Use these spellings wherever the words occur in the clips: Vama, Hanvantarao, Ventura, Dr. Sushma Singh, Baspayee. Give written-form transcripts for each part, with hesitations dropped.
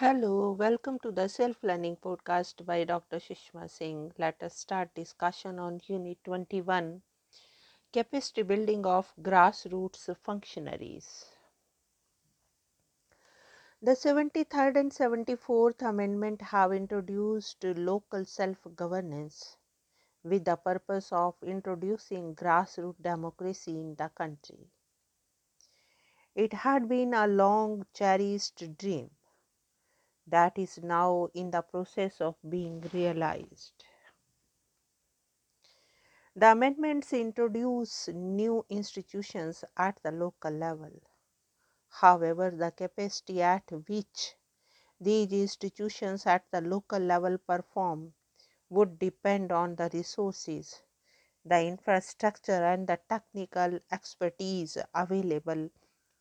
Hello, welcome to the Self Learning Podcast by Dr. Sushma Singh. Let us start discussion on Unit 21, Capacity Building of Grassroots Functionaries. The 73rd and 74th Amendment have introduced local self-governance with the purpose of introducing grassroots democracy in the country. It had been a long cherished dream that is now in the process of being realized. The amendments introduce new institutions at the local level. However, the capacity at which these institutions at the local level perform would depend on the resources, the infrastructure, and the technical expertise available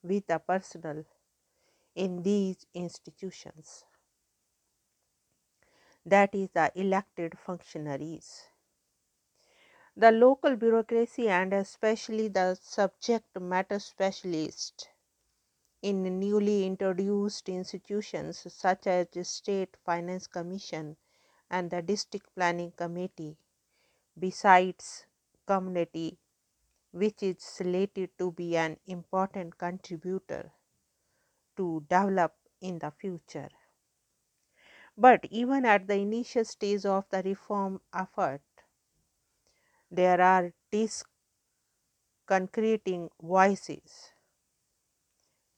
with the personnel in these institutions, that is, the elected functionaries. The local bureaucracy, and especially the subject matter specialists in newly introduced institutions such as the State Finance Commission and the District Planning Committee, besides community, which is slated to be an important contributor to develop in the future. But even at the initial stage of the reform effort, there are disconcerting voices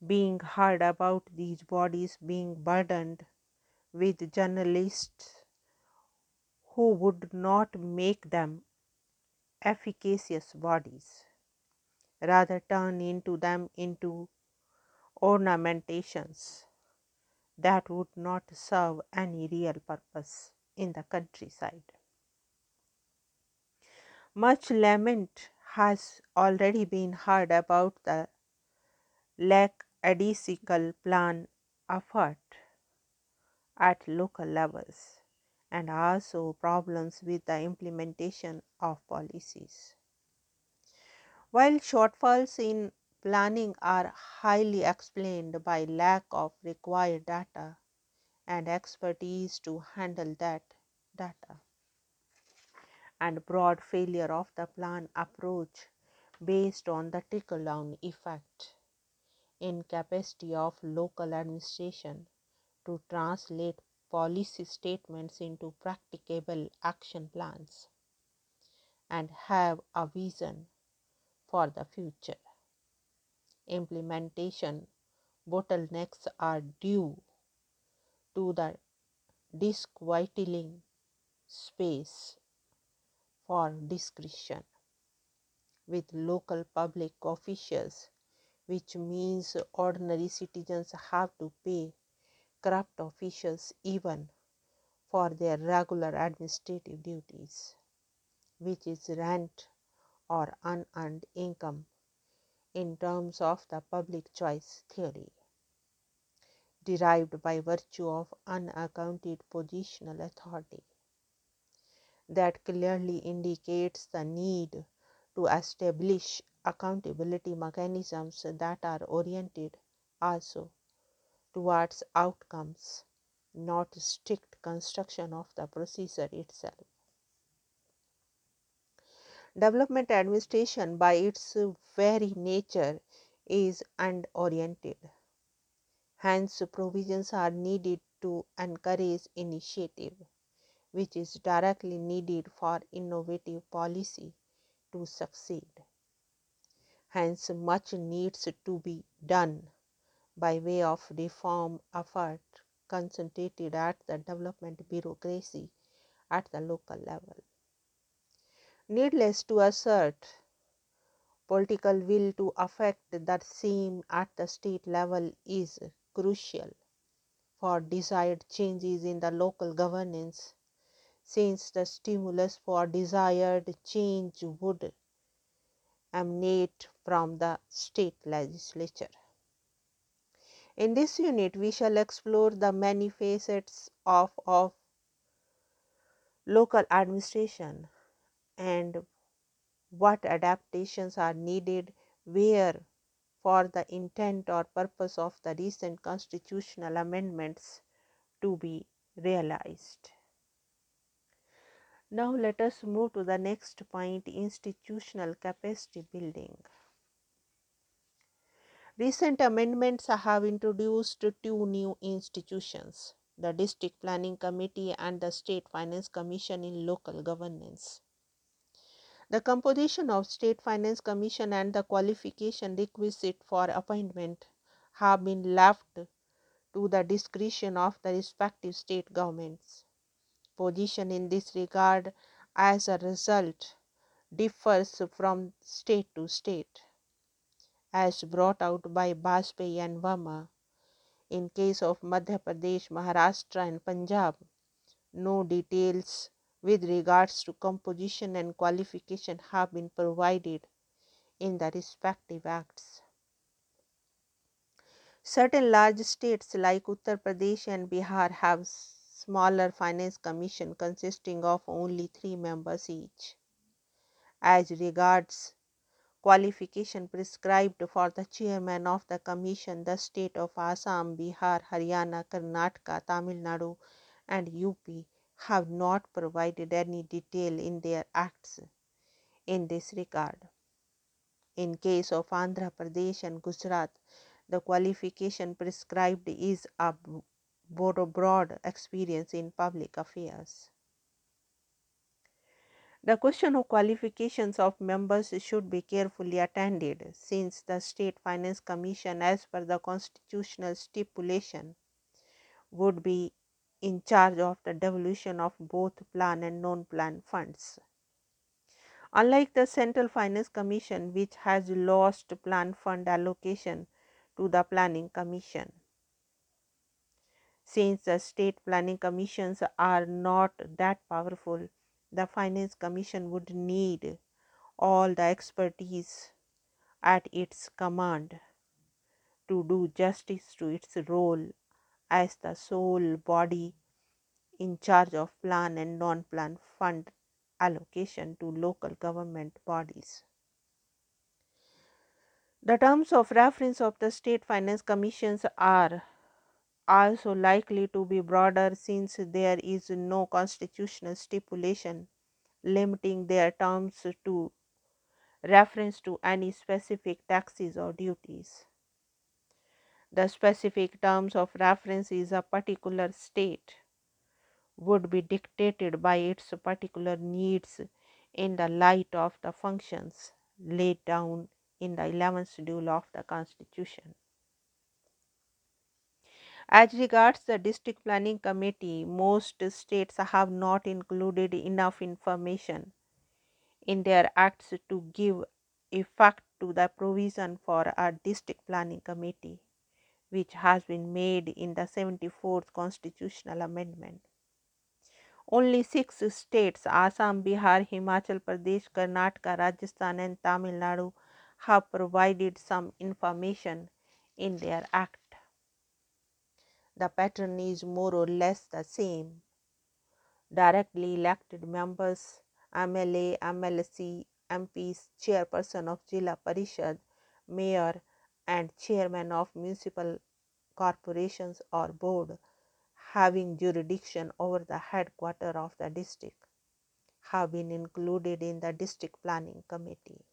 being heard about these bodies being burdened with journalists who would not make them efficacious bodies, rather turn into them into ornamentations that would not serve any real purpose in the countryside. Much lament has already been heard about the lackadaisical plan effort at local levels and also problems with the implementation of policies. While shortfalls in planning are highly explained by lack of required data and expertise to handle that data, and broad failure of the plan approach based on the trickle down effect, incapacity of local administration to translate policy statements into practicable action plans and have a vision for the future. Implementation bottlenecks are due to the disquieting space for discretion with local public officials, which means ordinary citizens have to pay corrupt officials even for their regular administrative duties, which is rent or unearned income in terms of the public choice theory, derived by virtue of unaccounted positional authority. That clearly indicates the need to establish accountability mechanisms that are oriented also towards outcomes, not strict construction of the procedure itself. Development administration, by its very nature, is end oriented. Hence, provisions are needed to encourage initiative, which is directly needed for innovative policy to succeed. Hence, much needs to be done by way of reform effort concentrated at the development bureaucracy at the local level. Needless to assert, political will to affect the same at the state level is crucial for desired changes in the local governance, since the stimulus for desired change would emanate from the state legislature. In this unit, we shall explore the many facets of local administration and what adaptations are needed where for the intent or purpose of the recent constitutional amendments to be realized. Now let us move to the next point, institutional capacity building. Recent amendments have introduced two new institutions, the District Planning Committee and the State Finance Commission in local governance. The composition of State Finance Commission and the qualification requisite for appointment have been left to the discretion of the respective state governments. Position in this regard, as a result, differs from state to state, as brought out by Baspayee and Vama. In case of Madhya Pradesh, Maharashtra and Punjab, no details with regards to composition and qualification have been provided in the respective acts. Certain large states like Uttar Pradesh and Bihar have smaller finance commission consisting of only 3 members each. As regards qualification prescribed for the chairman of the commission, the state of Assam, Bihar, Haryana, Karnataka, Tamil Nadu and UP have not provided any detail in their acts in this regard. In case of Andhra Pradesh and Gujarat, the qualification prescribed is a broad experience in public affairs. The question of qualifications of members should be carefully attended, since the State Finance Commission, as per the constitutional stipulation, would be in charge of the devolution of both plan and non-plan funds. Unlike the Central Finance Commission, which has lost plan fund allocation to the Planning Commission, since the state planning commissions are not that powerful, the Finance Commission would need all the expertise at its command to do justice to its role as the sole body in charge of plan and non-plan fund allocation to local government bodies. The terms of reference of the State Finance Commissions are also likely to be broader, since there is no constitutional stipulation limiting their terms to reference to any specific taxes or duties. The specific terms of reference in a particular state would be dictated by its particular needs in the light of the functions laid down in the 11th schedule of the Constitution. As regards the District Planning Committee, most states have not included enough information in their acts to give effect to the provision for a District Planning Committee, which has been made in the 74th Constitutional Amendment. Only 6 states, Assam, Bihar, Himachal Pradesh, Karnataka, Rajasthan and Tamil Nadu, have provided some information in their act. The pattern is more or less the same. Directly elected members, MLA, MLC, MPs, chairperson of Jilla Parishad, mayor and chairman of municipal corporations or board having jurisdiction over the headquarters of the district have been included in the District Planning Committee.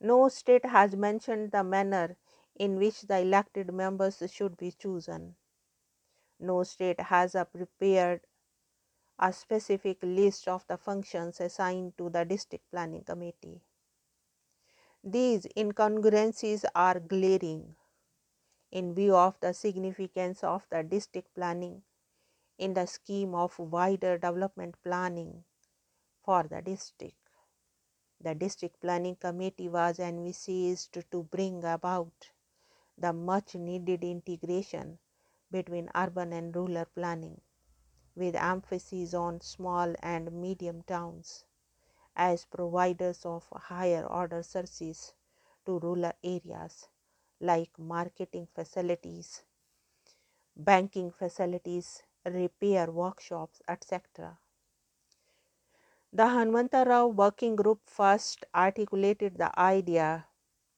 No state has mentioned the manner in which the elected members should be chosen. No state has prepared a specific list of the functions assigned to the District Planning Committee. These incongruencies are glaring in view of the significance of the district planning in the scheme of wider development planning for the district. The District Planning Committee was envisaged to bring about the much needed integration between urban and rural planning, with emphasis on small and medium towns as providers of higher order services to rural areas like marketing facilities, banking facilities, repair workshops, etc. The Hanvantarao working group first articulated the idea,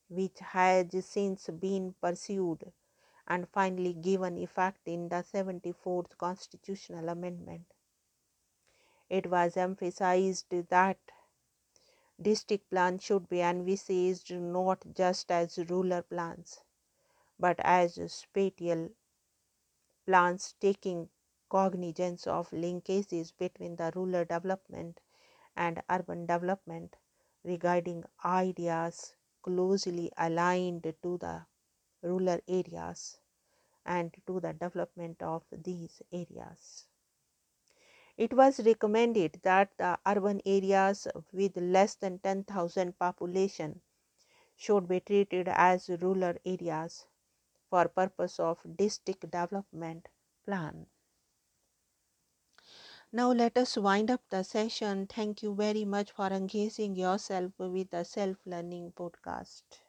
which has since been pursued and finally given effect in the 74th Constitutional Amendment. It was emphasized that district plans should be envisaged not just as rural plans, but as spatial plans taking cognizance of linkages between the rural development and urban development, regarding ideas closely aligned to the rural areas and to the development of these areas. It was recommended that the urban areas with less than 10,000 population should be treated as rural areas for purpose of district development plan. Now let us wind up the session. Thank you very much for engaging yourself with the Self-Learning Podcast.